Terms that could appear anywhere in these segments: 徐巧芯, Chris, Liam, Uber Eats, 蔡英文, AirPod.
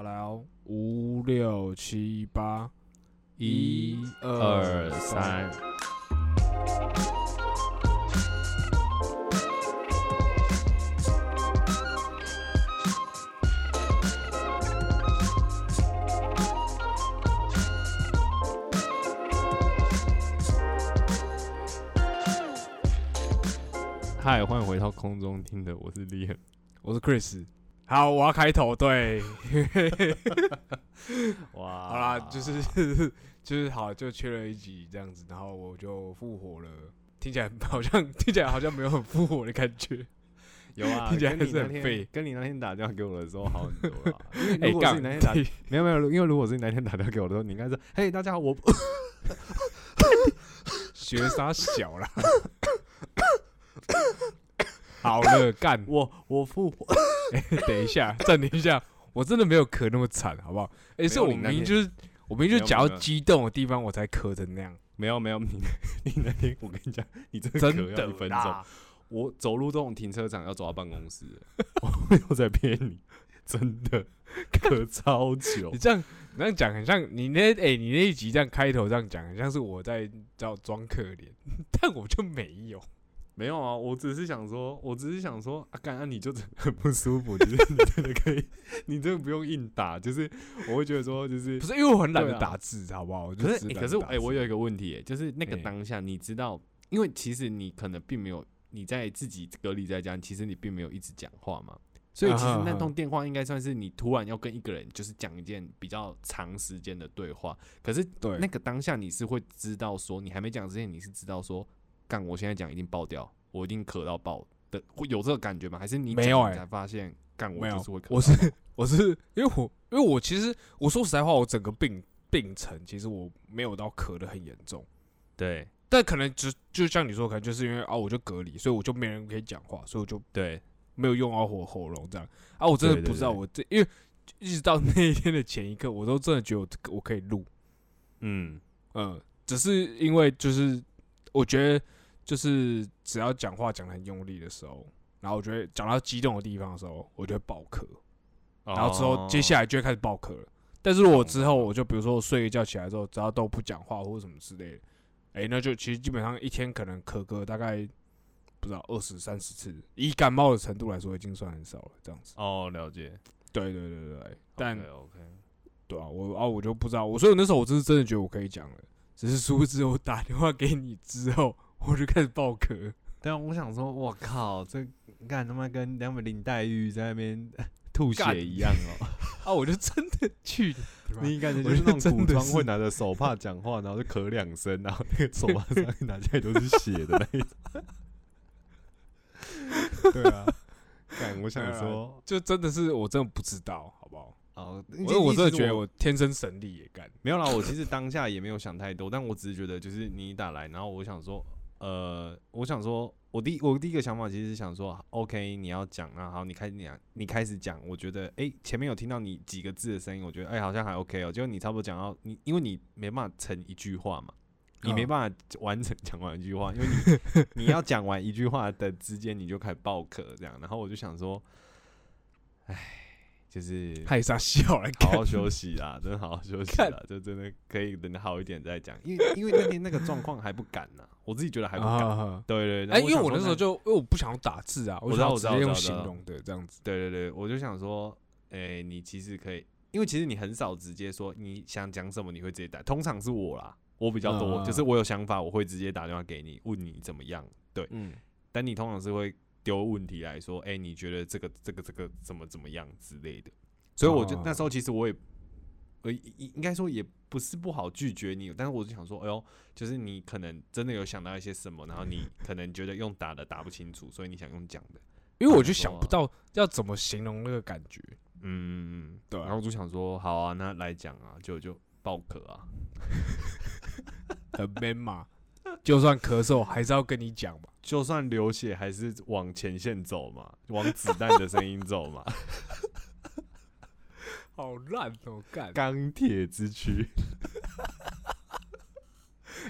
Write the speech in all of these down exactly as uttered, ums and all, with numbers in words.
好来哦，五六七八，一二三。嗨，欢迎回到空中听的，我是 Liam， 我是 Chris。好，我要开头，对，哇，好啦，就是就是好，就缺了一集这样子，然后我就复活了，听起来好像听起来好像没有很复活的感觉，有啊，听起来还是很废。跟你那天打电话给我的时候好很多啦，因为如果是你那天打，欸、没有没有，因为如果是你那天打电话给我的时候，你应该是，嘿，大家好，我学啥小啦，好了，干，我我复活。欸、等一下，暂停一下，我真的没有咳那么惨，好不好？哎、欸，是我明明就是，我明明就讲到激动的地方，我才咳成那样。没有没有，你你那天我跟你讲，你真的咳要一分钟。我走路这种停车场要走到办公室，我没有在骗你，真的咳超久。你这样你这样讲，很像你那哎、欸、你那一集这样开头这样讲，很像是我在叫装可怜，但我就没有。没有啊，我只是想说，我只是想说，啊，干啊，你就很不舒服，就是你真的可以，你真的不用硬打，就是我会觉得说，就是不是因为我很懒得打字，好不好？可是、欸、可是哎、欸，我有一个问题、欸，就是那个当下，你知道、欸，因为其实你可能并没有你在自己隔离在家，其实你并没有一直讲话嘛，所以其实那通电话应该算是你突然要跟一个人就是讲一件比较长时间的对话，可是那个当下你是会知道说，你还没讲之前你是知道说。干！我现在讲一定爆掉，我一定咳到爆的，会有这个感觉吗？还是你讲才发现？干、欸！我就是会咳到爆。我是我是因为我因为我其实我说实在话，我整个病病程其实我没有到咳得很严重，对。但可能 就, 就像你说，可能就是因为啊，我就隔离，所以我就没人可以讲话，所以我就对没有用到我喉咙这样啊，我真的不知道我这因为一直到那一天的前一刻，我都真的觉得我我可以录，嗯嗯，只是因为就是我觉得。就是只要讲话讲得很用力的时候，然后我觉得讲到激动的地方的时候，我就会爆咳，然后之后接下来就会开始爆咳了。但是我之后我就比如说我睡一觉起来之后，只要都不讲话或者什么之类的，哎、欸，那就其实基本上一天可能咳咳大概不知道二十三十次，以感冒的程度来说已经算很少了，这样子。哦，了解。对对对对，但 OK，, okay. 对啊，我啊我就不知道，所以我那时候我就是真的觉得我可以讲了，只是殊不知我打电话给你之后。我就开始爆咳，对啊，我想说，我靠，这干他妈跟两本林黛玉在那边吐血一样哦！啊，我就真的去，你感觉就是那种古装会拿着手帕讲话，然后就咳两声，然后那个手帕上拿起来都是血的那一种。对啊，干，我想说，就真的是我真的不知道，好不好？哦，我我真的觉得我天生神力也干。没有啦，我其实当下也没有想太多，但我只是觉得就是你打来，然后我想说。呃，我想说，我第我第一个想法其实是想说 ，OK， 你要讲啊，好，你开你你开始讲，我觉得，哎、欸，前面有听到你几个字的声音，我觉得，哎、欸，好像还 OK 哦。结果你差不多讲到你，因为你没办法成一句话嘛，你没办法完整讲完一句话，因为你你要讲完一句话的之间，你就开始爆咳这样。然后我就想说，哎，就是太傻笑了，好好休息啦，真的好好休息啦，就真的可以等好一点再讲，因为因为那天那个状况还不敢呐、啊。我自己觉得还不敢，啊、对对对。哎、欸，因为我那时候就因为我不想打字啊，我想直接用形容的这样子。对对对，我就想说，哎、欸，你其实可以，因为其实你很少直接说你想讲什么，你会直接打。通常是我啦，我比较多，嗯、就是我有想法，我会直接打电话给你，问你怎么样。对，嗯。但你通常是会丢问题来说，哎、欸，你觉得这个这个这个怎么怎么样之类的。所以我就、嗯、那时候其实我也。呃，应该说也不是不好拒绝你，但是我就想说，哎呦，就是你可能真的有想到一些什么，然后你可能觉得用打的打不清楚，所以你想用讲的，因为我就想不到要怎么形容那个感觉。嗯，对、啊。然后我就想说，好啊，那来讲啊，就就爆咳啊，很 man 嘛，就算咳嗽还是要跟你讲嘛，就算流血还是往前线走嘛，往子弹的声音走嘛。好烂哦！干钢铁之躯，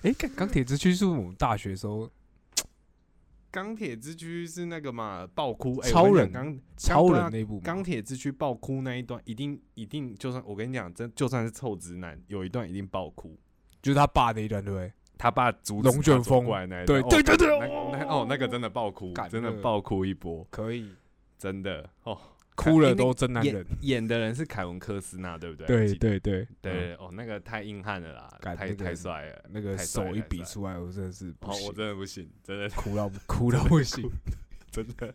哎、欸，钢铁之躯是我们大学的时候钢铁之躯是那个嘛爆哭，欸、超人刚超人那部钢铁之躯爆哭那一段一定一定，就算我跟你讲，真就算是臭直男，有一段一定爆哭，就是他爸那一段，对不对？他爸阻止龙卷风过来那一段，对对对对，哦 那, 那, 哦那个真的爆哭，真的爆哭一波，可以，真的哦。哭了都真男人，演, 演的人是凯文·科斯纳，对不对？对对对对、嗯、哦，那个太硬汉了啦，太、那個、太帅了，那个手一比出来，我真的是不行，哦，我真的不行，真的哭到哭到不行，真的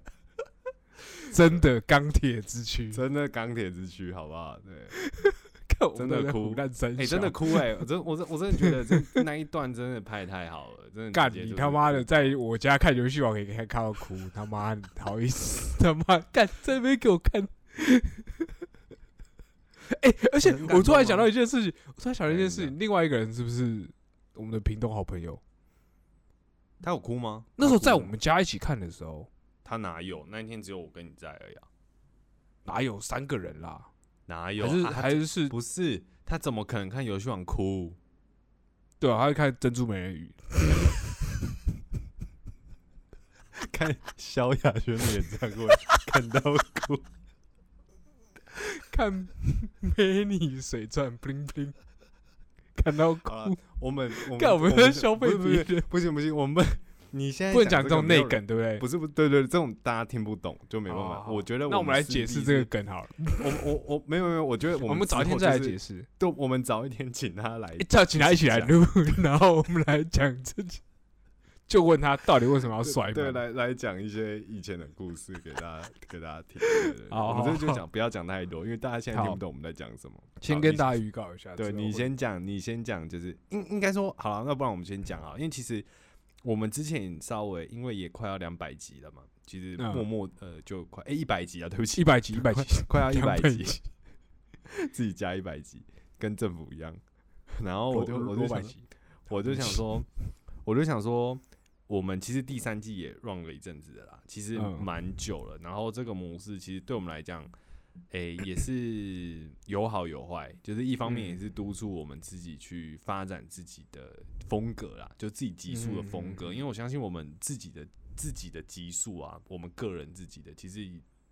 真的钢铁之躯，真的钢铁之躯，好不好？对，看我真的哭，哎、欸，真的哭哎、欸，我真我真我真的觉得那一段真的拍得太好了，真的干你他妈的，在我家看游戏王也可以看到哭，他妈好意思，他妈干在那边给我看，哎、欸，而且我突然想到一件事情，我突然想到一件事情，另外一个人是不是我们的屏东好朋友？他有哭吗？那时候在我们家一起看的时候，他哪有？那一天只有我跟你在而已啊，哪有三个人啦？哪有？还是、啊、还是是不是？他怎么可能看游戏王哭？对啊，他会看《珍珠美人鱼》，看萧亚轩的演唱会，看到哭，看美女水钻 bling bling， 看到哭。我们看我们在消费别人，不行不行，我们你现在不能讲这种内梗，对不对？不是不对对，这种大家听不懂就没办法。哦、我觉得我那我们来解释这个梗好了。我我我没有没有，我觉得我 们,、就是、我们早一天再来解释。对，我们早一天请他来，叫请他一起来录，然后我们来讲这，就问他到底为什么要甩门。对，来来讲一些以前的故事给大家给大家听。对对好好好我们这就讲不要讲太多，因为大家现在听不懂我们在讲什么。先跟大家预告一下。对你先讲，你先讲，就是应应该说好了，那不然我们先讲啊，因为其实。我们之前稍微，因为也快要两百集了嘛，其实默默、嗯、呃就快哎一百集了，对不起，一百集一百集，快要一百集，自己加一百集，跟政府一样。然后我就我就想，我就想说，我就想说，我们其实第三季也 run 了一阵子的啦，其实蛮久了。然后这个模式其实对我们来讲，哎、欸、也是有好有坏，就是一方面也是督促我们自己去发展自己的风格啦，就自己集数的风格、嗯，因为我相信我们自己的自己的集数啊，我们个人自己的其实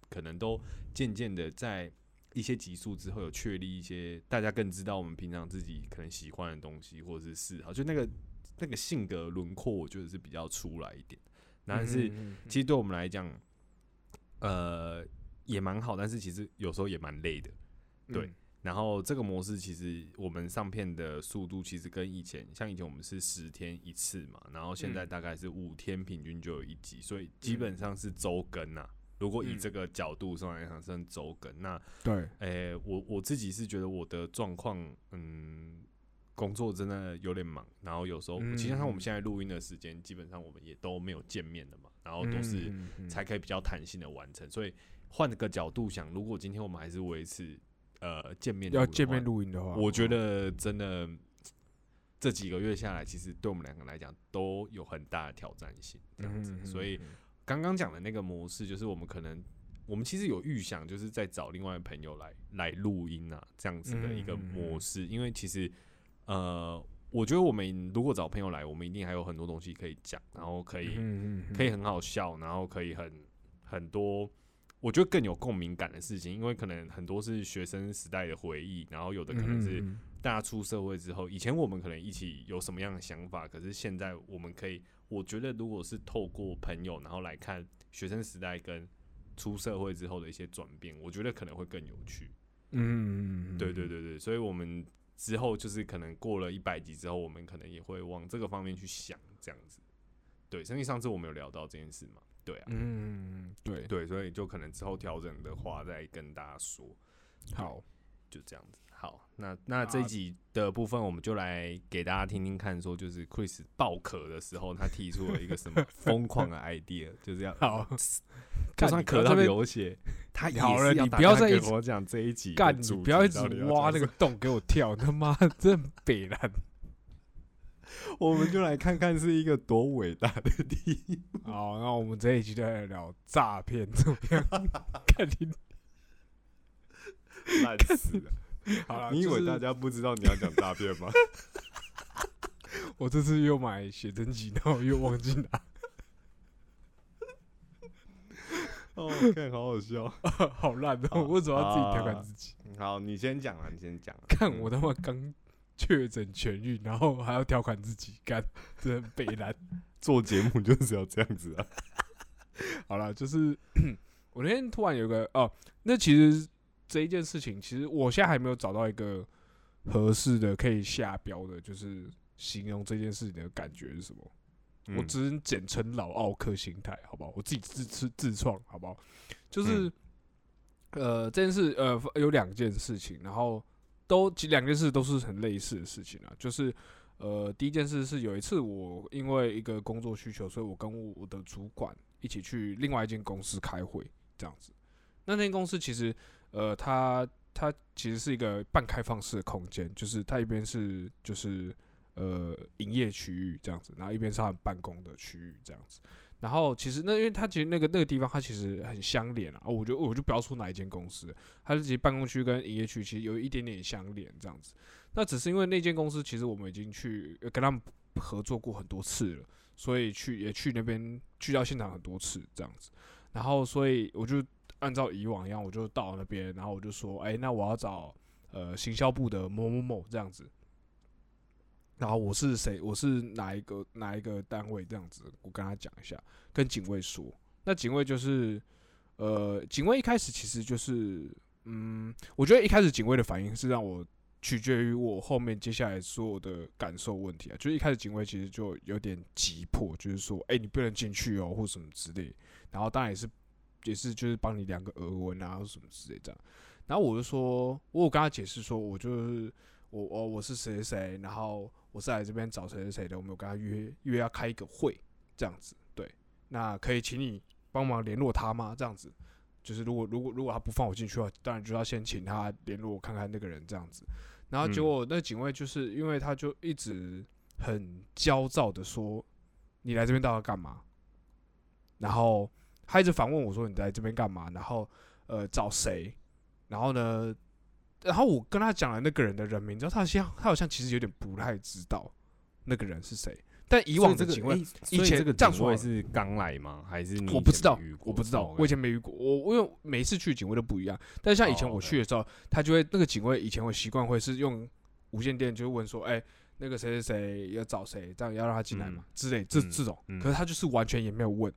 可能都渐渐的在一些集数之后有确立一些大家更知道我们平常自己可能喜欢的东西或者是嗜好，就那个那个性格轮廓我觉得是比较出来一点，但是其实对我们来讲，呃。也蛮好，但是其实有时候也蛮累的，对、嗯。然后这个模式其实我们上片的速度其实跟以前，像以前我们是十天一次嘛，然后现在大概是五天平均就有一集，所以基本上是周更啊。如果以这个角度上来讲，算周更。那对，诶，我我自己是觉得我的状况，嗯，工作真的有点忙，然后有时候，其实像我们现在录音的时间，基本上我们也都没有见面的嘛，然后都是才可以比较弹性的完成，所以。换个角度想，如果今天我们还是维持呃见面要见面录音的话，我觉得真的这几个月下来，其实对我们两个来讲都有很大的挑战性，这样子。嗯嗯嗯嗯所以刚刚讲的那个模式，就是我们可能我们其实有预想，就是在找另外的朋友来来录音啊，这样子的一个模式。嗯嗯嗯因为其实呃，我觉得我们如果找朋友来，我们一定还有很多东西可以讲，然后可以嗯嗯嗯可以很好笑，然后可以很很多。我觉得更有共鸣感的事情，因为可能很多是学生时代的回忆，然后有的可能是大家出社会之后，以前我们可能一起有什么样的想法，可是现在我们可以，我觉得如果是透过朋友，然后来看学生时代跟出社会之后的一些转变，我觉得可能会更有趣。嗯，对对对对，所以我们之后就是可能过了一百集之后，我们可能也会往这个方面去想，这样子。对，因为上次我们有聊到这件事嘛。对啊，嗯，对对，所以就可能之后调整的话，再跟大家说。好，就这样子。好，那那这一集的部分，我们就来给大家听听看，说就是 Chris 爆咳的时候，他提出了一个什么疯狂的 idea， 就是要好，就算咳到流血，他也是要打。你不要再一直我讲这一集干，你不要一直挖那个洞给我跳，他妈真北烂。我们就来看看是一个多伟大的地方。好，那我们这一集就来聊诈骗怎么样？看你烂死了！好啦，你以为大家不知道你要讲诈骗吗？我这次又买写真集，然后又忘记拿。哦，看好好笑，好烂哦、喔！为什么要自己调侃自己？好，你先讲啊，你先讲。看我他妈刚确诊痊愈，然后还要调侃自己，干，真的北烂。做节目就是要这样子啊。好啦，就是我那天突然有个哦，那其实这一件事情，其实我现在还没有找到一个合适的可以下标的，就是形容这件事情的感觉是什么。我只能简称老奥克心态，好不好？我自己自自自创，好不好？就是，嗯、呃，这件事，呃，有两件事情，然后都其实两件事都是很类似的事情啊。就是，呃，第一件事是有一次我因为一个工作需求，所以我跟我的主管一起去另外一间公司开会，这样子。那间公司其实，呃，它它其实是一个半开放式的空间，就是它一边是就是。呃，营业区域这样子，然后一边是他们办公的区域这样子，然后其实那因为他其实那个那个地方它其实很相连啊，哦、我就我就不要说哪一间公司，它其实办公区跟营业区其实有一点点相连这样子，那只是因为那间公司其实我们已经去跟他们合作过很多次了，所以去也去那边去到现场很多次这样子，然后所以我就按照以往一样，我就到那边，然后我就说，哎、欸，那我要找呃行销部的某某某这样子。然后我是谁？我是哪一个哪一个单位？这样子，我跟他讲一下，跟警卫说。那警卫就是，呃，警卫一开始其实就是，嗯，我觉得一开始警卫的反应是让我取决于我后面接下来所有的感受问题啊。就是一开始警卫其实就有点急迫，就是说，哎、欸，你不能进去哦，或什么之类。然后当然也是也是就是帮你量个额温啊，或什么之类这样。然后我就说，我有跟他解释说，我就是。我我我是谁谁谁，然后我是来这边找谁谁谁的，我们有跟他约约要开一个会，这样子，对，那可以请你帮忙联络他吗？这样子，就是如果如果如果他不放我进去的话，当然就要先请他联络我看看那个人这样子。然后结果那警卫就是因为他就一直很焦躁的说，你来这边到底干嘛？然后他一直反问我说你来这边干嘛？然后呃找谁？然后呢？然后我跟他讲了那个人的人名，之后他像他好像其实有点不太知道那个人是谁。但以往的警卫，以前这个警卫是刚来吗？还是我不知道，我不知道，我以前没遇过。我因为每一次去警卫都不一样，但像以前我去的时候，他就会那个警卫以前我习惯会是用无线电就问说，哎，那个谁谁谁要找谁，这样要让他进来嘛之类这这种。可是他就是完全也没有问，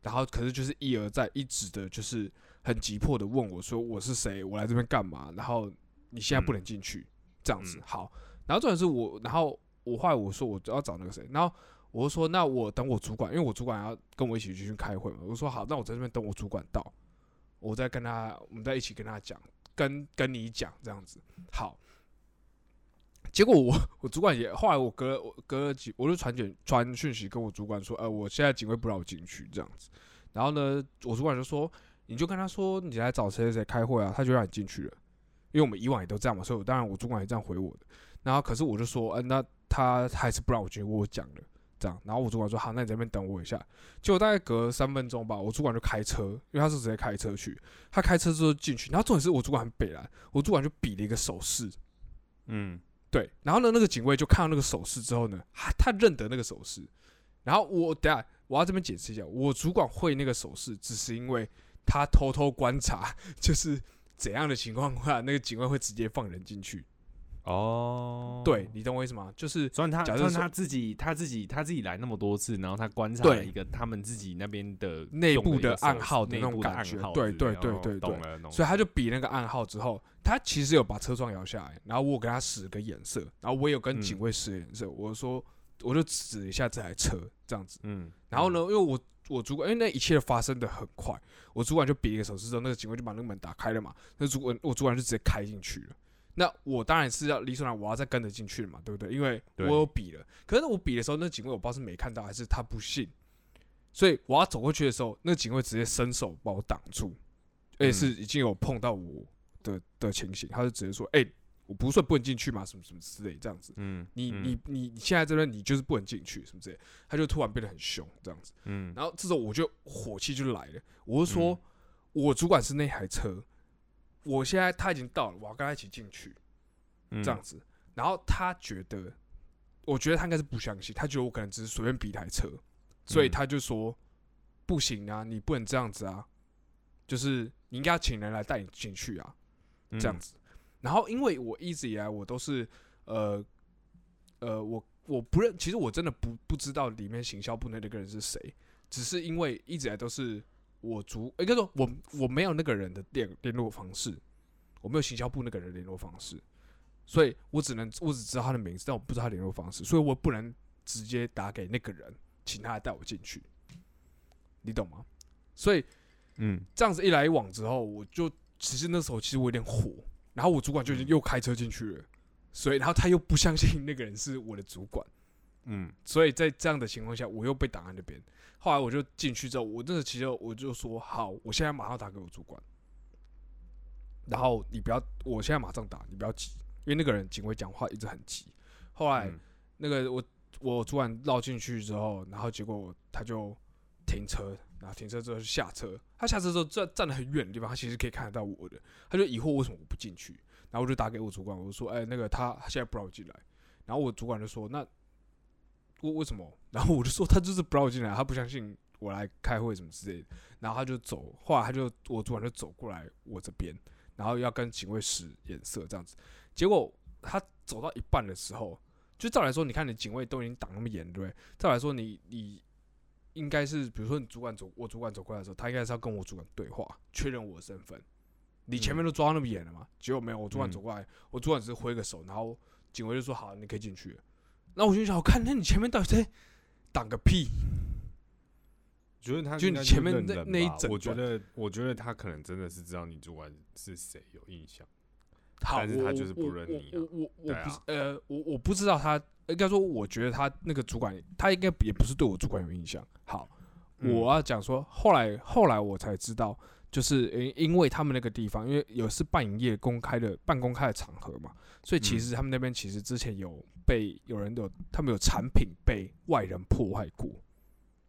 然后可是就是一而再一直的就是。很急迫的问我说我是谁，我来这边干嘛？然后你现在不能进去，嗯、这样子好。然后重点是我，然后我后来我说我要找那个谁，然后我就说那我等我主管，因为我主管要跟我一起去开会嘛。我说好，那我在这边等我主管到，我再跟他，我们再一起跟他讲，跟跟你讲这样子好。结果我我主管也后来我隔我隔了几，我就传简传讯息跟我主管说，呃，我现在警卫不让我进去这样子。然后呢，我主管就说。你就跟他说你来找谁谁谁开会啊，他就让你进去了，因为我们以往也都这样嘛，所以我当然我主管也这样回我的。然后可是我就说，嗯、呃，那他还是不让我进去，我讲了这样。然后我主管说好，那你在那边等我一下。结果大概隔三分钟吧，我主管就开车，因为他是直接开车去，他开车之后进去。然后重点是我主管很北蓝，我主管就比了一个手势，嗯，对。然后呢，那个警卫就看到那个手势之后呢，他他认得那个手势。然后我等一下我要这边解释一下，我主管会那个手势，只是因为。他偷偷观察，就是怎样的情况下，那个警卫会直接放人进去。哦、oh ，对，你懂我意思吗？就是，虽然他，虽然他自己，他自己，他自己来那么多次，然后他观察了一个他们自己那边的内部的暗号的那种感觉，对对对对对，所以他就比那个暗号之后，他其实有把车窗摇下来，然后我给他使个眼色，然后我也有跟警卫使眼色，嗯、我说我就指一下这台车这样子，嗯，然后呢，因为我。我主管，因为那一切发生的很快，我主管就比一个手势之后，那个警卫就把那个门打开了嘛。那主管，我主管就直接开进去了。那我当然是要理所当然，我要再跟着进去了嘛，对不对？因为我有比了。可是我比的时候，那警卫我不知道是没看到还是他不信，所以我要走过去的时候，那警卫直接伸手把我挡住，而且是已经有碰到我的的情形，他就直接说：“哎、欸，我不是说不能进去嘛，什么什么之类这样子。嗯，你你你现在这边你就是不能进去什么之类。”他就突然变得很凶这样子。嗯，然后这时候我就火气就来了，我就说，嗯、我主管是那台车，我现在他已经到了，我要跟他一起进去，嗯、这样子。然后他觉得，我觉得他应该是不相信，他觉得我可能只是随便比台车，所以他就说，嗯、不行啊，你不能这样子啊，就是你应该要请人来带你进去啊，这样子。嗯、然后因为我一直以来我都是呃呃我我不认，其实我真的不不知道里面行销部那个人是谁，只是因为一直以来都是我主，应该说我我没有那个人的联联络方式，我没有行销部那个人的联络方式，所以我只能我只知道他的名字，但我不知道他联络方式，所以我不能直接打给那个人，请他来带我进去，你懂吗？所以，嗯，这样子一来一往之后，我就其实那时候其实我有点火，然后我主管就又开车进去了，所以然后他又不相信那个人是我的主管，嗯，所以在这样的情况下，我又被挡在那边。后来我就进去之后，我那时候其实我就说好，我现在马上打给我主管，然后你不要，我现在马上打，你不要急，因为那个人警卫讲话一直很急。后来、嗯、那个我。我突然绕进去之后，然后结果他就停车，然后停车之后就下车。他下车之后站站得很远的地方，他其实可以看得到我的。他就疑惑为什么我不进去，然后我就打给我主管，我说：“哎、欸，那个他现在不让我进来。”然后我主管就说：“那我为什么？”然后我就说：“他就是不让我进来，他不相信我来开会什么之类的。”然后他就走，后来他就我主管就走过来我这边，然后要跟警卫使眼色这样子。结果他走到一半的时候。就照来说，你看你警卫都已经挡那么严，对不对？照来说你，你你应该是，比如说你主管走，我主管走过来的时候，他应该是要跟我主管对话，确认我的身份。你前面都抓那么严了嘛、嗯？结果没有，我主管走过来，嗯、我主管只是挥个手，然后警卫就说：“好，你可以进去了。”那我就想，我看那你前面到底在挡个屁？觉得他就你前面那那一整段，我觉得，我觉得他可能真的是知道你主管是谁，有印象。好，但是他就是不认你、啊我我我我啊呃。我我不知道他，应该说，我觉得他那个主管，他应该也不是对我主管有印象。好，嗯、我要讲说，后来后来我才知道，就是因为他们那个地方，因为有是半营业公开的半公开的场合嘛，所以其实他们那边其实之前有被有人有他们有产品被外人破坏过。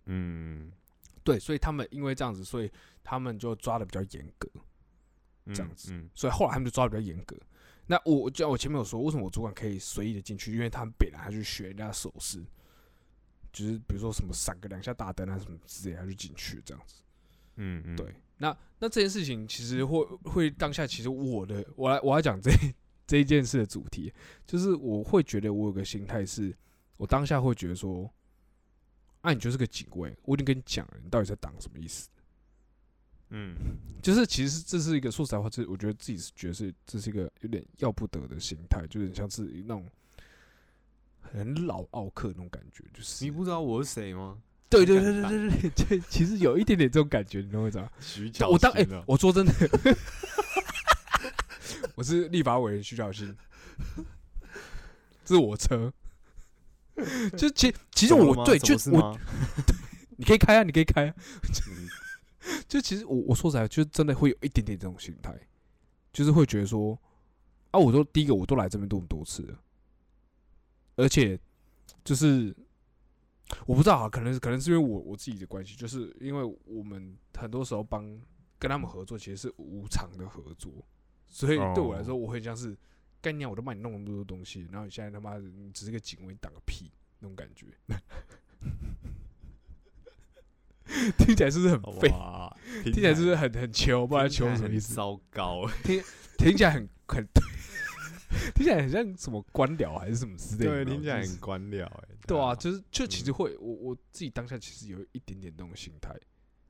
嗯，对，所以他们因为这样子，所以他们就抓得比较严格。这样子、嗯嗯，所以后来他们就抓得比较严格。那我就我前面有说，为什么我主管可以随意的进去？因为他们本来他去学人家手势，就是比如说什么闪个两下大灯啊什么之类的，他就进去这样子。嗯, 嗯，对。那那这件事情其实会会当下，其实我的我来我要讲这这一件事的主题，就是我会觉得我有个心态是，我当下会觉得说，啊，你就是个警卫，我已经跟你讲了，你到底在挡什么意思？嗯，就是其实这是一个说实在话，我觉得自己是觉得是这是一个有点要不得的心态，就有点像是那种很老奥克那种感觉，就是你不知道我是谁吗？对对对对对对，其实有一点点这种感觉，你懂我意思吗？徐巧芯，我当哎、欸，我说真的，我是立法委员徐巧芯，这是我车，就其其实我对就我，你可以开啊，你可以开啊。就其实我我说实在，就真的会有一点点这种心态，就是会觉得说，啊，我都第一个我都来这边这么多次了，而且就是我不知道啊，可能可能是因为我我自己的关系，就是因为我们很多时候帮跟他们合作，其实是无偿的合作，所以对我来说，我很像是干你娘，我都帮你弄那么多东西，然后你现在他妈你只是个警卫，你打个屁那种感觉。听起来是不是很废？听起来是不是很很秋？不知道秋什么意思？糟糕！听听起来很很，听起来很像什么官僚还是什么之类的。对，听起来很官僚哎、欸。对啊，就是就其实会、嗯、我我自己当下其实有一点点那种心态。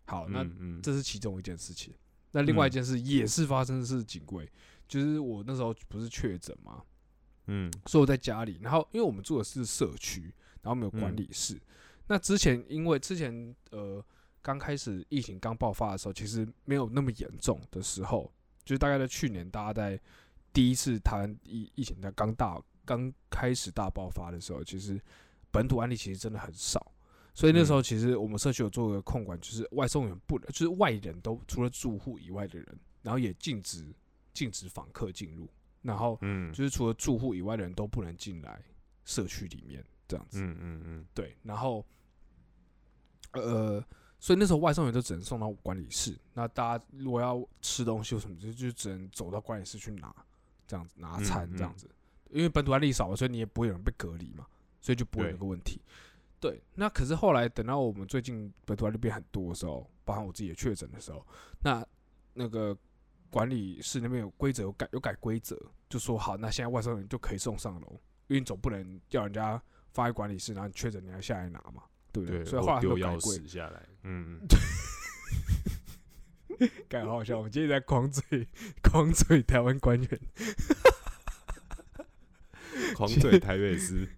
好，那这是其中一件事情。嗯、那另外一件事也是发生的是警卫、嗯，就是我那时候不是确诊嘛，嗯，所以我在家里，然后因为我们住的是社区，然后没有管理室。嗯那之前，因为之前呃刚开始疫情刚爆发的时候，其实没有那么严重的时候，就是大概在去年，大家在第一次台湾疫疫情在刚大刚开始大爆发的时候，其实本土案例其实真的很少，所以那时候其实我们社区有做个控管，就是外送员不能，就是外人都除了住户以外的人，然后也禁止禁止访客进入，然后就是除了住户以外的人都不能进来社区里面这样子，嗯嗯嗯，对，然后。呃，所以那时候外送员就只能送到管理室。那大家如果要吃东西或什么，就就只能走到管理室去拿，这样子拿餐这样子。嗯嗯、因为本土案例少，所以你也不会有人被隔离嘛，所以就不会有那个问题。对，對那可是后来等到我们最近本土案例变很多的时候，包含我自己也确诊的时候，那那个管理室那边有规则，有改有改规则，就说好，那现在外送人就可以送上楼，因为你总不能叫人家发在管理室，然后你确诊你还下来拿嘛，对不对？所以后来都改规下来，嗯。感好笑，我们今天在狂嘴狂嘴台湾官员，狂嘴台北市，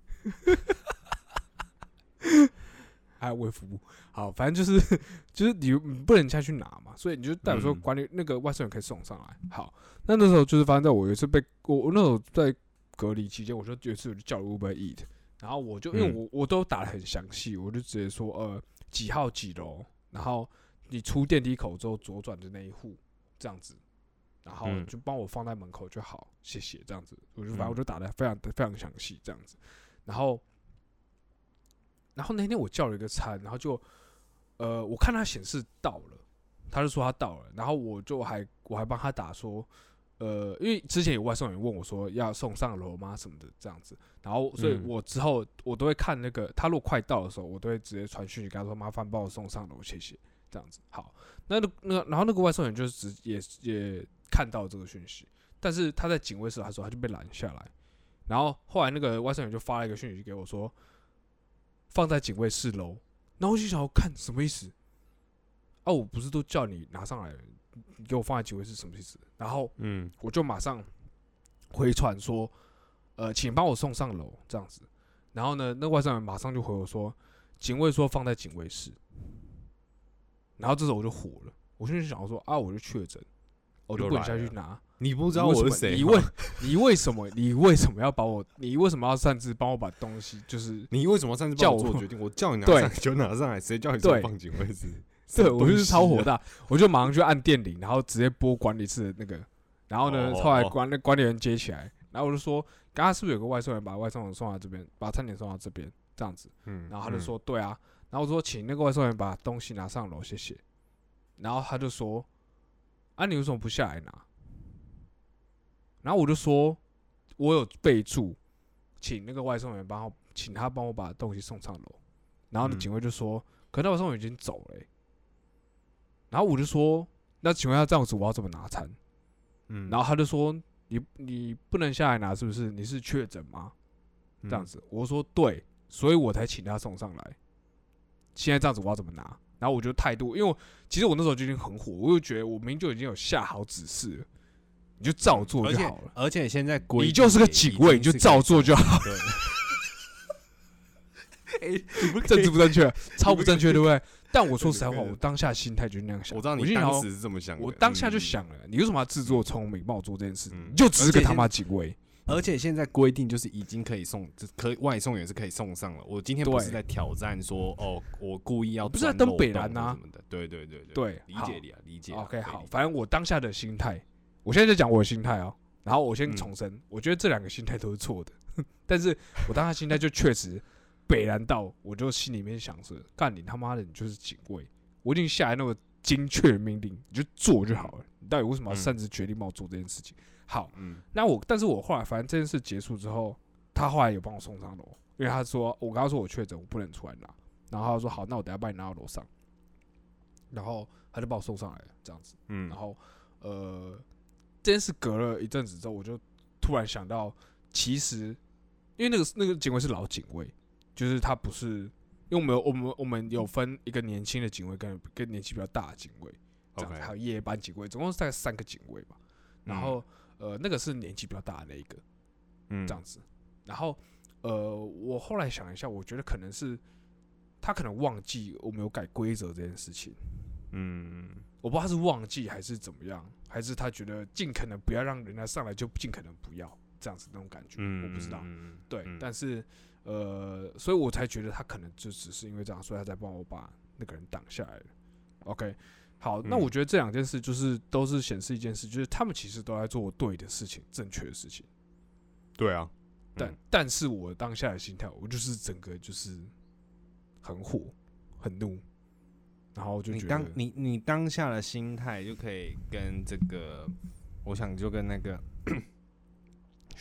还有卫福部。好，反正就是就是你不能下去拿嘛，所以你就代表说管理、嗯、那个外送员可以送上来。好，那那时候就是发生在我有一次被我那时候在隔离期间，我就有一次我就叫了 Uber Eats， 然后我就因为我、嗯、我都打得很详细，我就直接说呃几号几楼，然后。你出电梯口之后左转的那一户，这样子，然后就帮我放在门口就好，谢谢这样子。我就反正我就打得非常非常详细这样子，然后，然后那天我叫了一个餐，然后就，呃，我看他显示到了，他就说他到了，然后我就还我还帮他打说，呃，因为之前有外送员问我说要送上楼吗什么的这样子，然后所以我之后我都会看那个他如果快到的时候，我都会直接传讯息跟他说麻烦帮我送上楼，谢谢。这样子好，那那然后那个外送员就是也也看到这个讯息，但是他在警卫室的时候他就被拦下来，然后后来那个外送员就发了一个讯息给我说放在警卫室喽，然后我就想要看什么意思啊？我不是都叫你拿上来，你给我放在警卫室什么意思？然后嗯，我就马上回传说，呃，请帮我送上楼这样子，然后呢，那外送员马上就回我说警卫说放在警卫室。然后这时候我就火了，我就想说啊，我就确诊，我就不能下去拿。你不知道我是谁？你为你为什么？你为什么要把我？你为什么要擅自帮我把东西？就是你为什么擅自帮我做决定？我叫你拿上来就拿上来，谁叫你说放警卫室？对，我就是超火大，我就马上去按电铃，然后直接拨管理室的那个，然后呢，后来管管理员接起来，然后我就说，刚刚是不是有个外送员把外送员送到这边，把餐点送到这边这样子？嗯，然后他就说，对啊。然后我说，请那个外送员把东西拿上楼，谢谢。然后他就说：“啊，你为什么不下来拿？”然后我就说：“我有备注，请那个外送员帮我，请他帮我把东西送上楼。”然后那警卫就说：“嗯、可那外送员已经走了、欸。”然后我就说：“那请问他这样子，我要怎么拿餐？”嗯，然后他就说：“你你不能下来拿，是不是？你是确诊吗？”这样子，嗯、我说：“对，所以我才请他送上来。”现在这样子我要怎么拿？然后我就态度，因为其实我那时候就已经很火，我就觉得我明明就已经有下好指示了，你就照做就好了。而且, 而且现在你就是个警卫，你就照做就好了。哎、欸，政治不正确，超不正确，对不对？但我说实在话，我当下心态就那样想。我知道你当时是这么想的，我当下就想了，嗯、你为什么要自作聪明帮我做这件事？嗯、你就只是个他妈警卫。而且现在规定就是已经可以送，可以外送员是可以送上了。我今天不是在挑战说，哦，我故意要不是在登北南啊什么的。对对对对，對理解你啊，理解。OK， 好，反正我当下的心态，我现在就讲我的心态哦。然后我先重申，嗯、我觉得这两个心态都是错的，但是我当下心态就确实北南到，我就心里面想着，干你他妈的，你就是警卫，我已经下来那么精确的命令，你就做就好了。你到底为什么要擅自决定帮我做这件事情？嗯好，嗯，那我，但是我后来，反正这件事结束之后，他后来有帮我送上楼，因为他说，我刚刚说我确诊，我不能出来拿，然后他说好，那我等一下帮你拿到楼上，然后他就把我送上来了，这样子，嗯，然后呃，这件事隔了一阵子之后，我就突然想到，其实因为那个那个警卫是老警卫，就是他不是，因为我们我们我们有分一个年轻的警卫跟跟年纪比较大的警卫，这样子， okay. 还有夜班警卫，总共大概三个警卫吧，然后。嗯呃，那个是年纪比较大的那一个，嗯，这样子。然后，呃，我后来想一下，我觉得可能是他可能忘记我们有改规则这件事情，嗯，我不知道他是忘记还是怎么样，还是他觉得尽可能不要让人家上来，就尽可能不要这样子那种感觉，嗯、我不知道，对。嗯、但是，呃，所以我才觉得他可能就只是因为这样，所以他才帮我把那个人挡下来了。OK。好，那我觉得这两件事就是都是显示一件事，就是他们其实都在做对的事情、正确的事情。对啊，嗯、但但是我当下的心态，我就是整个就是很火、很怒，然后就觉得你 你, 你当下的心态就可以跟这个，我想就跟那个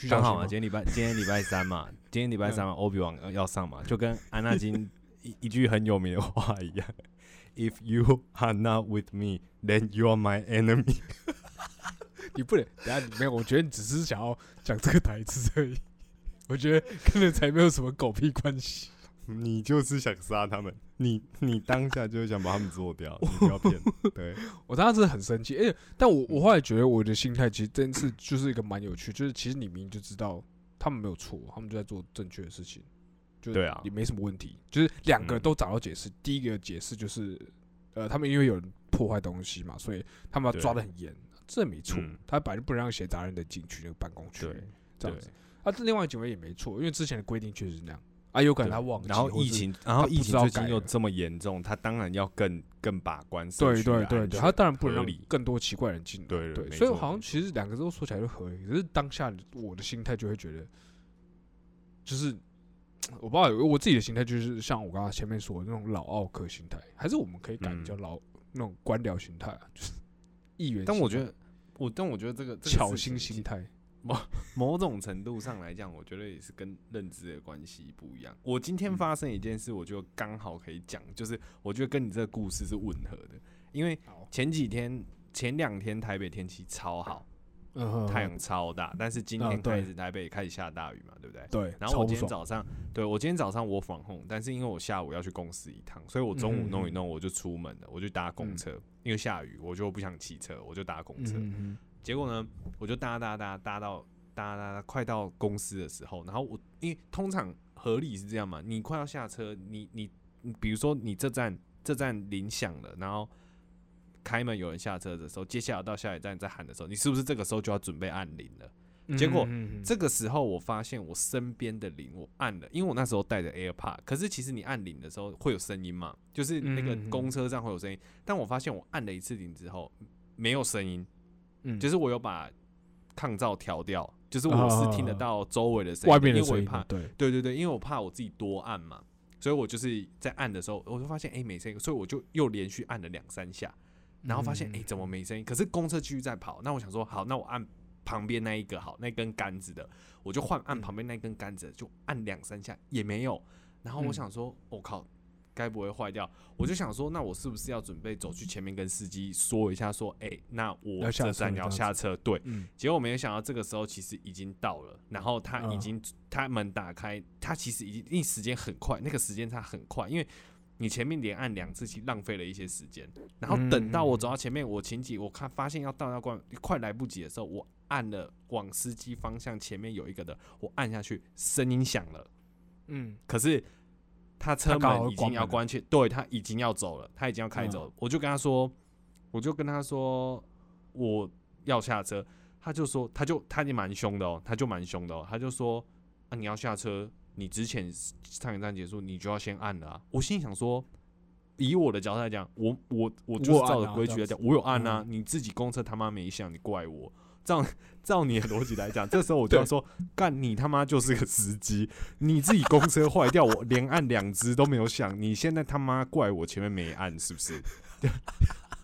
刚好嘛，今天礼拜今天礼拜三嘛，今天礼拜三嘛，欧比王要上嘛，就跟安纳金一, 一句很有名的话一样。if you are not with me, then you are my enemy 。你不能，等下没有，我觉得你只是想要讲这个台词而已。我觉得跟人才没有什么狗屁关系。你就是想杀他们，你你当下就是想把他们做掉，你不要骗。对，我当时很生气，而且但我我后来觉得我的心态其实真是就是一个蛮有趣，就是其实你明明就知道他们没有错，他们就在做正确的事情，就对啊，也没什么问题。就是两个都找到解释，嗯、第一个解释就是呃，他们因为有人破坏东西嘛，所以他们要抓得很严，这没错、嗯，他本来就不让闲杂人等进去那个办公区，这样子。啊，这另外一警卫也没错，因为之前的规定确实是那样。啊，有可能他忘记，然后疫情，然后疫情最近又这么严重，他当然要更更把关。对对对对，他当然不能让更多奇怪人进来。对 对, 對，所以好像其实两个都说起来就合理，可是当下我的心态就会觉得，就是我不知道，我自己的心态就是像我刚刚前面说的那种老奥克心态，还是我们可以改叫老、嗯、那种官僚心态、啊，就是议员心態。但我觉得，我但我觉得这个巧心心态。某某种程度上来讲，我觉得也是跟认知的关系不一样。我今天发生一件事，我就刚好可以讲，就是我觉得跟你这个故事是吻合的，因为前几天、前两天台北天气超好，太阳超大，但是今天开始台北开始下大雨嘛，对不对？对。然后我今天早上，对我今天早上我放空，但是因为我下午要去公司一趟，所以我中午弄一弄我就出门了，我就搭公车，因为下雨，我就不想骑车，我就搭公车。结果呢，我就搭搭搭搭到搭搭搭快到公司的时候，然后我因为通常合理是这样嘛，你快要下车，你你比如说你这站这站铃响了，然后开门有人下车的时候，接下来到下一站再喊的时候，你是不是这个时候就要准备按铃了？结果、嗯、这个时候我发现我身边的铃我按了，因为我那时候带着 AirPod， 可是其实你按铃的时候会有声音嘛，就是那个公车上会有声音，嗯、但我发现我按了一次铃之后没有声音。嗯、就是我有把抗噪调掉，就是我是听得到周围的声音，外面的声音。对对对对，因为我怕我自己多按嘛，所以我就是在按的时候，我就发现哎、欸、没声音，所以我就又连续按了两三下，然后发现哎、欸、怎么没声音？可是公车继续在跑，那我想说好，那我按旁边那一个好，那根杆子的，我就换按旁边那根杆子的，就按两三下也没有，然后我想说我、嗯哦、靠。该不会坏掉？我就想说，那我是不是要准备走去前面跟司机说一下，说，哎、欸，那我这站要下车。对，嗯、结果我没有想到，这个时候其实已经到了，然后他已经、哦、他门打开，他其实已经，因为时间很快，那个时间差很快，因为你前面连按两次，其实浪费了一些时间。然后等到我走到前面，我情急，我看发现要到那关快来不及的时候，我按了往司机方向前面有一个的，我按下去，声音响了，嗯，可是。他车门已经要关起，对他已经要走了，他已经要开走了。我就跟他说，我就跟他说我要下车，他就说，他就他也蛮凶的哦，他就蛮凶的哦，他就说啊你要下车，你之前上一站结束你就要先按了啊。我心想说，以我的角度来讲，我我我就是照着规矩来讲，我有按啊，你自己公车他妈没响，你怪我。照照你的逻辑来讲，这时候我就要说，干你他妈就是个司机，你自己公车坏掉，我连按两只都没有响，你现在他妈怪我前面没按是不是？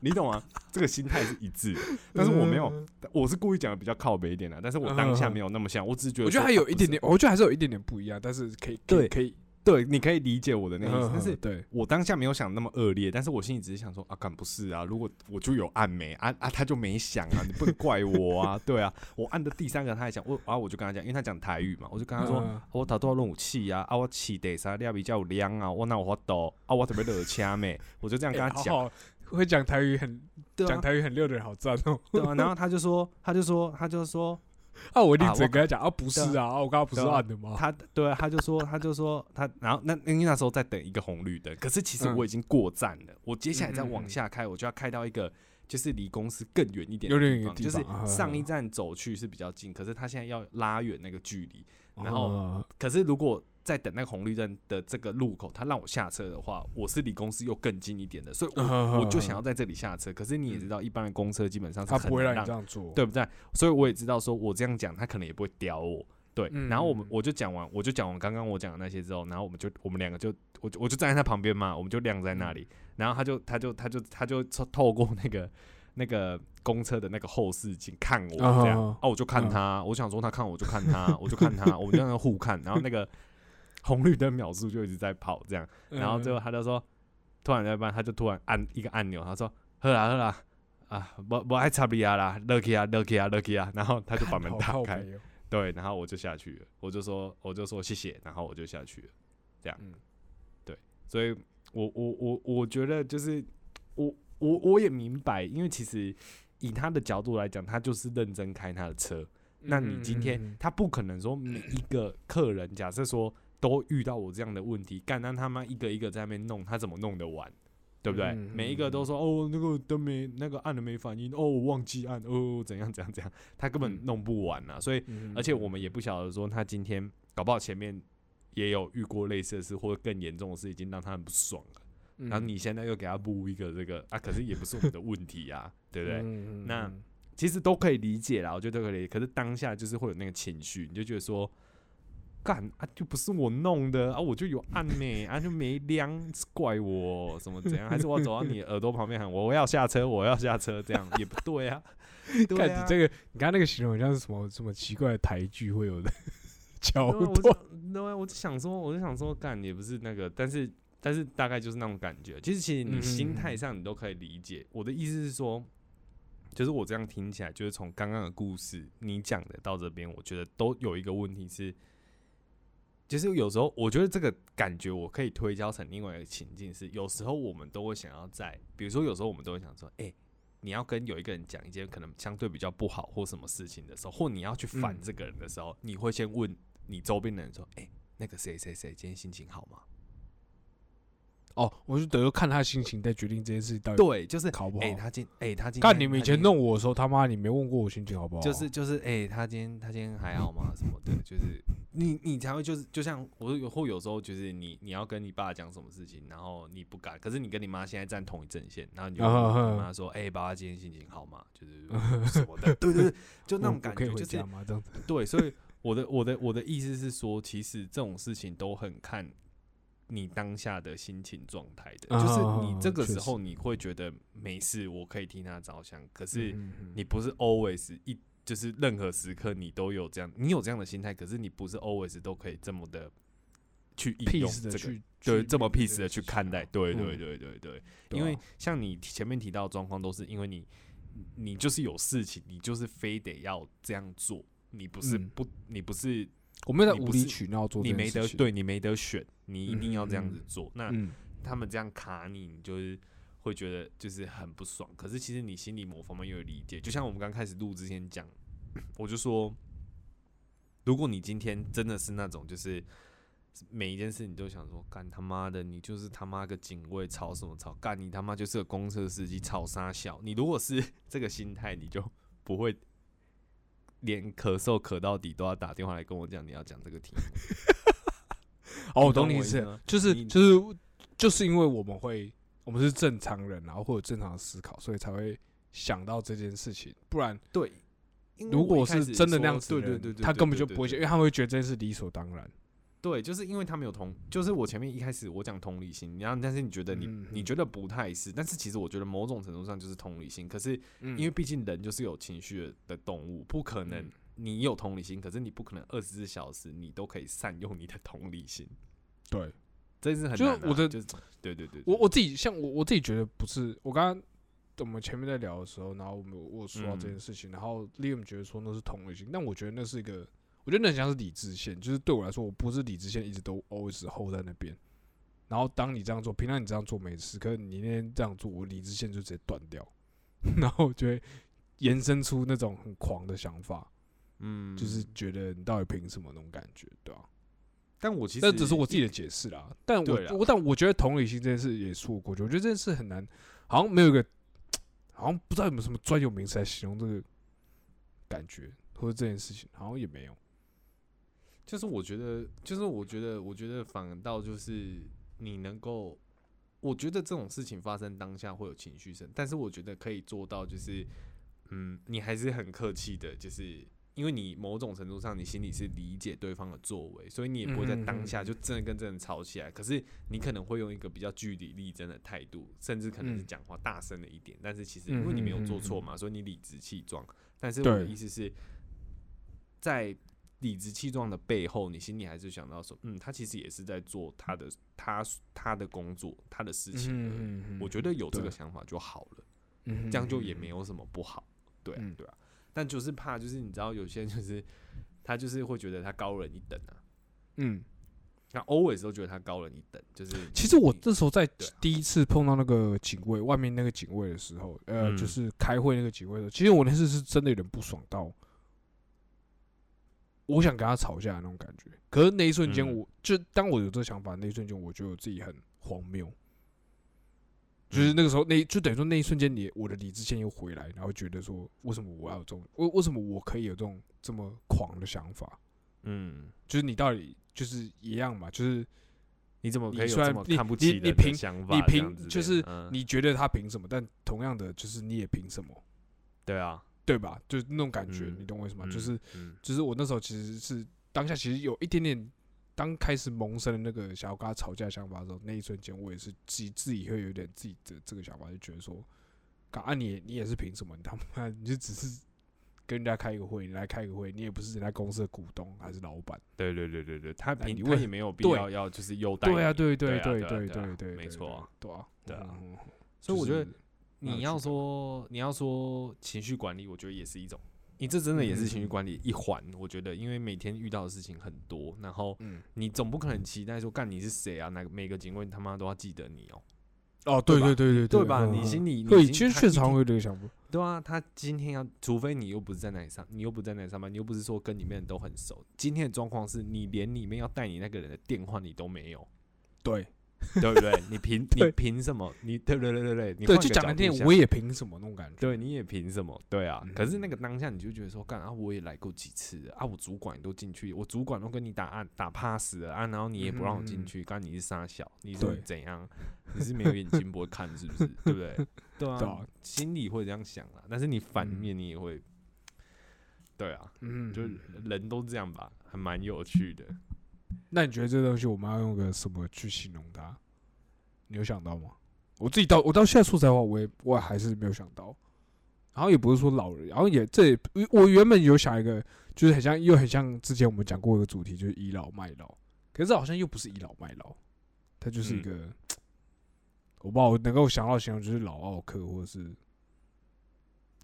你懂吗？这个心态是一致的，但是我没有，我是故意讲的比较靠北一点啦，但是我当下没有那么像，我只是觉得，我觉得还有一点点，我觉得还是有一点点不一样，但是可以对可以。对，你可以理解我的那个意思，但是我当下没有想那么恶劣，但是我心里只是想说啊，干不是啊，如果我就有按没啊啊，他就没想啊，你不能怪我啊，对啊，我按的第三个他还想我啊，我就跟他讲，因为他讲台语嘛，我就跟他说，嗯啊、我头都要有气啊，啊我气得啥，你也比较有凉啊，我哪有法度啊，我特别热车咩，我就这样跟他讲。欸好好会讲台语很讲、啊、台语很溜的人好赞哦。对啊，然后他就说，他就说，他就说。啊！我一定只跟他讲 啊, 啊，不是啊，啊我刚刚不是按的吗？他对、啊，他就说，他就说他，然后那因为那时候在等一个红绿灯，可是其实我已经过站了，嗯、我接下来再往下开，我就要开到一个就是离公司更远一点的地方，就是上一站走去是比较近，可是他现在要拉远那个距离，然后可是如果在等那个红绿灯的这个路口，他让我下车的话，我是离公司又更近一点的，所以 我,、嗯、我就想要在这里下车。可是你也知道，一般的公车基本上是很他不会让你这样做，对不对？所以我也知道，说我这样讲，他可能也不会屌我。对，嗯、然后我们我就讲完，我就讲完刚刚我讲的那些之后，然后我们就我们两个就我就我就站在他旁边嘛，我们就晾在那里，然后他就他就他就他 就, 他就透过那个。那个公车的那个后视镜看我这样、oh, 啊，我就看他， uh, 我想说他看我就看他，我就看他，我们就那互看，然后那个红绿灯秒数就一直在跑这样，然后最后他就说突然在办，他就突然按一个按钮，他说：“喝啦喝啦，啊，我我爱插你啊啦，乐去啊乐去啊乐去啊。”然后他就把门打开，哦、对，然后我就下去了，我就说我就说谢谢，然后我就下去了，这样，嗯、对，所以我我我我觉得就是我我我也明白，因为其实以他的角度来讲，他就是认真开他的车。那你今天他不可能说每一个客人，假设说都遇到我这样的问题，干，那他妈一个一个在那边弄，他怎么弄得完？对不对？嗯、每一个都说哦，那个都没那个按了没反应，哦，我忘记按，哦，怎样怎样怎样，他根本弄不完啊。所以，嗯、而且我们也不晓得说他今天搞不好前面也有遇过类似的事，或者更严重的事，已经让他很不爽了。嗯、然后你现在又给他布一个这个啊，可是也不是我们的问题啊，对不对？嗯、那。其实都可以理解啦，我觉得都可以理解。可是当下就是会有那个情绪，你就觉得说，干啊，就不是我弄的啊，我就有按没、欸、啊，就没亮，怪我什么怎样？还是我走到你耳朵旁边喊我要下车，我要下车，这样也不对啊。对啊，你这个，你刚刚那个形容像是什么什么奇怪的台剧会有的桥段。对啊，我就想说，我就想说，干也不是那个，但是但是大概就是那种感觉。其实其实你心态上你都可以理解。嗯、我的意思是说。就是我这样听起来，就是从刚刚的故事你讲的到这边，我觉得都有一个问题是，就是有时候我觉得这个感觉我可以推敲成另外一个情境是，有时候我们都会想要在，比如说有时候我们都会想说，哎、欸，你要跟有一个人讲一件可能相对比较不好或什么事情的时候，或你要去烦这个人的时候，嗯、你会先问你周边的人说，哎、欸，那个谁谁谁今天心情好吗？哦，我就等于看他心情再决定这件事到底对，就是考不好。哎、欸，他今哎、欸、他今干你们以前弄我的时候，他妈你没问过我心情好不好？就是就是哎、欸，他今天他今天还好吗？什么的，就是你你才会就是就像我或有时候就是你你要跟你爸讲什么事情，然后你不敢，可是你跟你妈现在站同一阵线，然后你就跟你妈说，哎、啊欸，爸爸今天心情好吗？就是什么的，对对对，就那种感觉，就是对，所以我的我的我的意思是说，其实这种事情都很看。你当下的心情状态的，就是你这个时候你会觉得没事，我可以替他着想。可是你不是 always 一，就是任何时刻你都有这样，你有这样的心态，可是你不是 always 都可以这么的去应用这个，对，这么 peace 的去看待。对对对对对，因为像你前面提到的状况，都是因为你你就是有事情，你就是非得要这样做，你不是不，你不是。我没有在无理取闹做这件事情，你没得对，你没得选，你一定要这样子做。嗯、那、嗯、他们这样卡你，你就是会觉得就是很不爽。可是其实你心里某方面又有理解，就像我们刚开始录之前讲，我就说，如果你今天真的是那种就是每一件事你都想说，干他妈的，你就是他妈个警卫，吵什么吵？干你他妈就是个公车司机，吵啥小？你如果是这个心态，你就不会。连咳嗽咳到底都要打电话来跟我讲，你要讲这个题目。哦，我懂你意思，就是就是就是因为我们会，我们是正常人，然后会有正常的思考，所以才会想到这件事情。不然，对，如果是真的那样子的人，对对对，他根本就不会想，因为他会觉得这件事理所当然。对，就是因为他没有同，就是我前面一开始我讲同理心，然后但是你觉得你、嗯、你觉得不太是，但是其实我觉得某种程度上就是同理心，可是因为毕竟人就是有情绪的动物，不可能你有同理心，可是你不可能二十四小时你都可以善用你的同理心。对，真是很难、啊。就是我的，就是、对对 对, 對我，我我自己像我我自己觉得不是，我刚刚我们前面在聊的时候，然后我们我说到这件事情，嗯、然后 Liam 觉得说那是同理心，但我觉得那是一个。我觉得那很像是理智线，就是对我来说，我不是理智线，一直都 always hold 在那边。然后当你这样做，平常你这样做没事，可是你那天这样做，我理智线就直接断掉，然后就会延伸出那种很狂的想法，嗯，就是觉得你到底凭什么那种感觉，对吧、啊？但我其实但只是我自己的解释啦。但我我但我觉得同理心这件事也说过去，我觉得这件事很难，好像没有一个，好像不知道有没有什么专有名词来形容这个感觉或者这件事情，好像也没有。就是我觉得，就是我觉得，我觉得反倒就是你能够，我觉得这种事情发生当下会有情绪声，但是我觉得可以做到，就是嗯，你还是很客气的，就是因为你某种程度上你心里是理解对方的作为，所以你也不会在当下就真的跟真的吵起来。嗯嗯嗯可是你可能会用一个比较据理力争的态度，甚至可能是讲话大声了一点，嗯、但是其实因为你没有做错嘛，所以你理直气壮。但是我的意思是在。理直气壮的背后，你心里还是想到说，嗯，他其实也是在做他的他他的工作，他的事情。嗯嗯、我觉得有这个想法就好了，嗯、这样就也没有什么不好。对、啊嗯、对啊，但就是怕，就是你知道，有些人就是他就是会觉得他高人一等啊。嗯。他 always 都觉得他高人一等，就是其实我那时候在第一次碰到那个警卫，外面那个警卫的时候，呃，嗯、就是开会那个警卫的时候，其实我那次是真的有点不爽到，我想跟他吵架的那种感觉。可是那一瞬间，我、嗯、就当我有这想法那一瞬间，我觉得我自己很荒谬，就是那个时候，那就等于说那一瞬间，你我的理智线又回来，然后觉得说，为什么我要有这种，为为什么我可以有这种这么狂的想法？嗯，就是你到底。就是一样嘛，就是你怎么可以有这么看不起人的想法？你凭就是你觉得他凭什么？但同样的，就是你也凭什么？对啊，对吧？就是那种感觉，嗯、你懂我意思吗？嗯、就是、嗯、就是我那时候其实是当下，其实有一点点当开始萌生的那个想要跟他吵架的想法的时候，那一瞬间我也是自己自己会有点自己的这个想法，就觉得说，啊你你也是凭什么？你他妈你就只是。跟人家开一个会，你来开一个会，你也不是人家公司的股东还是老板。对对对对对，他你他也没有必要要就是优待你。对啊对对对对对对，没错，对啊对啊。所以我觉得你要说你要说情绪管理，我觉得也是一种，你这真的也是情绪管理一环。我觉得因为每天遇到的事情很多，然后你总不可能期待说干你是谁啊？哪每个警卫他妈都要记得你哦。哦，对对对对对，对吧？你心里对，其实确实常会有这个想法。对啊，他今天要，除非你又不是在那里上，你又不是在那里上班，你又不是说跟里面人都很熟。今天的状况是你连里面要带你那个人的电话你都没有，对对不对？你凭你凭什么？你对对对对对，你对就讲了天，我也凭什么那种感觉？对，你也凭什么？对啊。嗯、可是那个当下你就觉得说，干啊，我也来过几次啊，我主管都进去，我主管都跟你打打 pass 了啊，然后你也不让我进去，干、嗯、你是傻小，你是怎样？你是没有眼睛不会看是不是？对不对？对啊，對啊心里会这样想啦，但是你反面你也会，嗯、对啊，嗯，就是人都这样吧，还蛮有趣的。那你觉得这东西我们要用个什么去形容它？你有想到吗？我自己到我到现在说实话，我也我还是没有想到。然后也不是说老人，然后也这也我原本有想一个，就是很像又很像之前我们讲过一个主题，就是倚老卖老。可是好像又不是倚老卖老，它就是一个、嗯、我不知道我能够想到的形容就是老奥克或者是。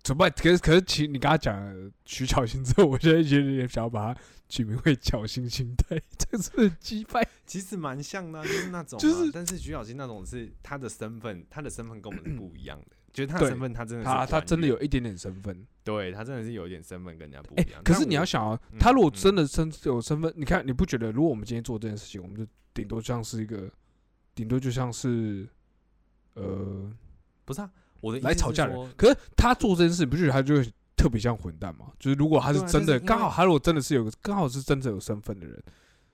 怎么办？可是可是，其实你刚刚讲取巧心之后，我现在觉得也想要把它取名为侥幸心态，这是很击败。其实蛮像的、啊，就是那种、啊，就是但是取巧心那种是他的身份，他的身份跟我们是不一样的。就是他的身份，他真的是他他真的有一点点身份，对他真的是有一点身份跟人家不一样。欸、可是你要想啊，他如果真的身有身份，嗯、你看你不觉得？如果我们今天做这件事情，我们就顶多像是一个，顶多就像是，呃，不是啊。我的来吵架人，可是他做这件事，你不觉得他就会特别像混蛋吗？就是如果他是真的，刚、啊、好他如果真的是有个，刚好是真的有身份的人，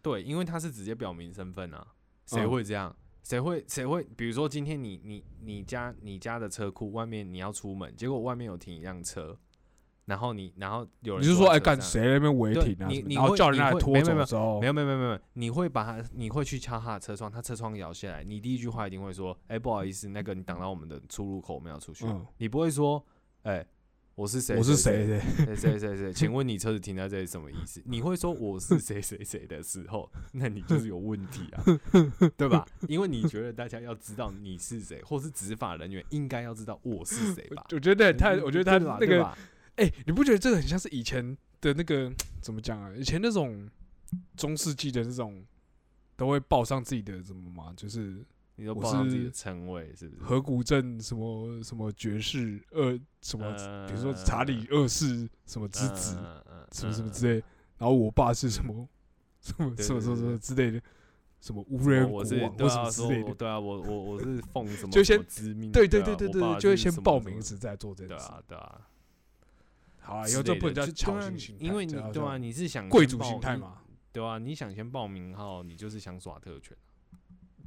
对，因为他是直接表明身份啊，谁会这样？谁、嗯、会谁会？比如说今天你你你家你家的车库外面你要出门，结果外面有停一辆车，然后你然后有人你就说哎干谁在那边违停啊？然后叫人家来拖走的时候，没有没有没有没有，你会把他你会去敲他的车窗，他车窗摇下来，你第一句话一定会说哎、欸、不好意思，那个你挡到我们的出入口，我们要出去。嗯、你不会说哎、欸、我是谁我是谁谁谁谁谁，请问你车子停在这里什么意思？你会说我是谁谁谁的时候，那你就是有问题啊，对吧？因为你觉得大家要知道你是谁，或是执法人员应该要知道我是谁吧？我觉得他我觉得他那个。哎、欸，你不觉得这个很像是以前的那个怎么讲啊？以前那种中世纪的那种，都会报上自己的什么嘛？就是你都报上自己的称谓，是不是？河谷镇什么什么爵士二什么，比如说查理二世什么之子，什么什么之类。然后我爸是什么什么什么什么之类的，什么乌瑞国王或什么之类的。对啊，我我我是奉什么就先知命，对对对对对，就会先报名字再做这件事。对啊对啊。好啊，以后就不能叫侥幸心态，因为你对啊，你是想贵族心态嘛，对啊，你想先报名号，你就是想耍特权。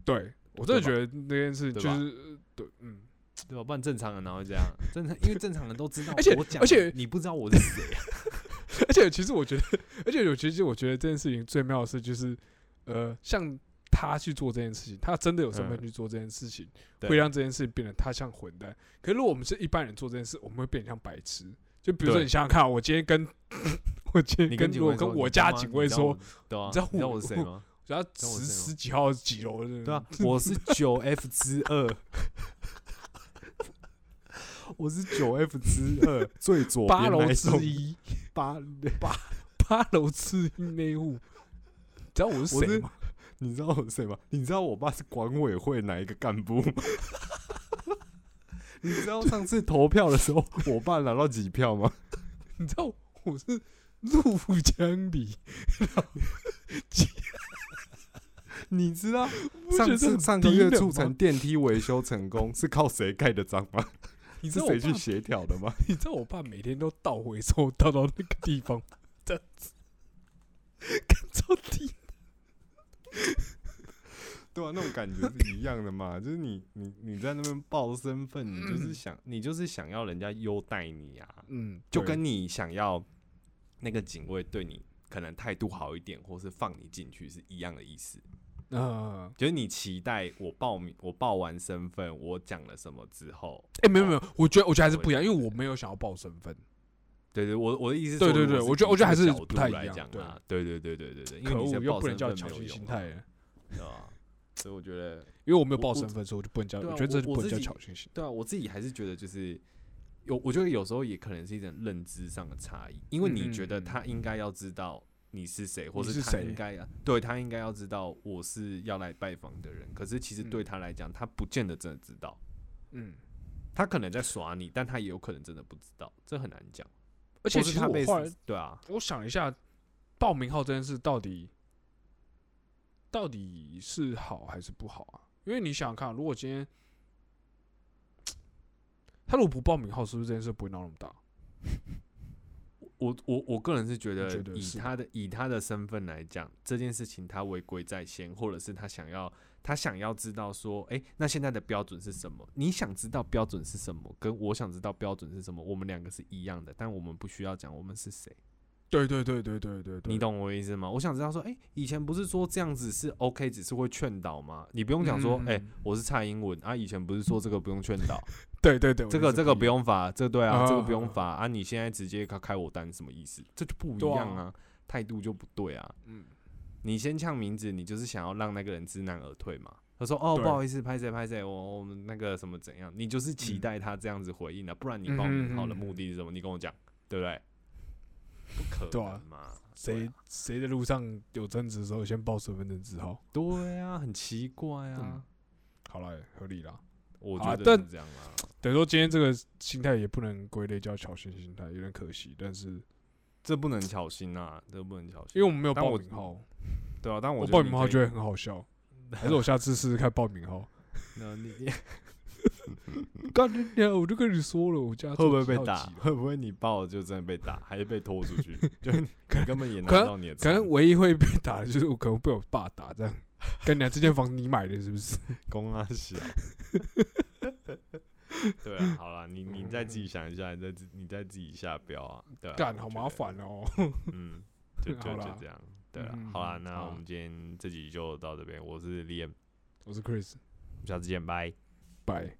对，我真的觉得那件事就是对，嗯，对吧？不然正常人哪会这样？正常，因为正常人都知道，而且而且你不知道我是谁啊。而且其实我觉得，而且有其实我觉得这件事情最妙的是，就是呃，像他去做这件事情，他真的有身份去做这件事情，会让这件事情变得他像混蛋。可是如果我们是一般人做这件事，我们会变得像白痴。就比如说你想想看，我今天跟我今天跟我跟我家警卫说，你知道我是谁吗？只要十十几号几楼？对啊，我是九 F 之二，我是九 F 之二最左边八楼之一，八八八楼之一那户。你知道我是谁吗？你知道我是谁吗？你知道我爸是管委会哪一个干部吗？你知道上次投票的时候我爸拿到几票吗？你知道我是陆江里。你知道上次上个月促成电梯维修成功是靠谁盖的章吗？你知道谁去协调的吗？你知道我爸每天都倒回收倒到那个地方，这样子，看超低。对啊，那种感觉是一样的嘛，就是你你你在那边报身份，你就是想、嗯、你就是想要人家优待你啊，嗯，就跟你想要那个警卫对你可能态度好一点，或是放你进去是一样的意思。嗯，就是你期待我报名，我报完身份，我讲了什么之后，哎、欸，没有没有，我觉得我觉得还是不一样，因为我没有想要报身份。对对，我我的意思是说，对对对，我觉得我觉得还是不太一样。对对对对对对，因为你又不能叫侥幸心态，对吧？所以我觉得，因为我没有报身份，所以我就不能叫，我觉得这就不能叫侥幸心。对啊，我自己还是觉得就是。有我觉得有时候也可能是一种认知上的差异，因为你觉得他应该要知道你是谁、嗯，或是他应该对他应该要知道我是要来拜访的人，可是其实对他来讲，他不见得真的知道。嗯，他可能在耍你，但他也有可能真的不知道，这很难讲。而且其实我后来对啊，我想一下，报名号这件事到底到底是好还是不好啊？因为你想想看，如果今天。他如果不报名号，是不是这件事不会闹那么大？我我我个人是觉得，以他的以他的身份来讲，这件事情他违规在先，或者是他想要他想要知道说，哎、欸，那现在的标准是什么？你想知道标准是什么，跟我想知道标准是什么，我们两个是一样的，但我们不需要讲我们是谁。对对对对对 对, 對，你懂我的意思吗？我想知道说，哎、欸，以前不是说这样子是 OK， 只是会劝导吗？你不用讲说，哎、嗯欸，我是蔡英文啊，以前不是说这个不用劝导，对对对，这个这个不用罚，这对啊，啊这个不用罚 啊, 啊，你现在直接开我单什么意思？这就不一样啊，态、啊、度就不对啊。嗯，你先呛名字，你就是想要让那个人知难而退嘛。他说，哦，不好意思，拍谁拍谁，我我们那个什么怎样？你就是期待他这样子回应的、啊嗯，不然你报名号的目的是什么？嗯、你跟我讲，对不对？不可能嘛？谁谁、啊、在路上有争执的时候，先报身份证字号？对啊，很奇怪啊。嗯、好啦，合理啦。我觉得是这样啦。啊、等于说今天这个心态也不能归类叫侥幸心态，有点可惜。但是这不能侥幸啊，这不能侥幸、啊，因为我们没有报名号。对啊，但我报名号觉得很好笑，还是我下次试试看报名号。那你干你娘！我就跟你说了，我家会不会被打？会不会你报就真的被打，还是被拖出去？就你根本也拿不到你的餐。可能唯一会被打的就是我可能被我爸打这样。跟你讲，这间房你买的是不是？公阿小。对啊，好啦，你你再自己想一下，你再你再自己下标啊。对啊，干好麻烦哦。嗯，就就就这样。对啊，好啦，那我们今天这集就到这边。我是 Liam， 我是 Chris， 我们下次见，拜。Bye.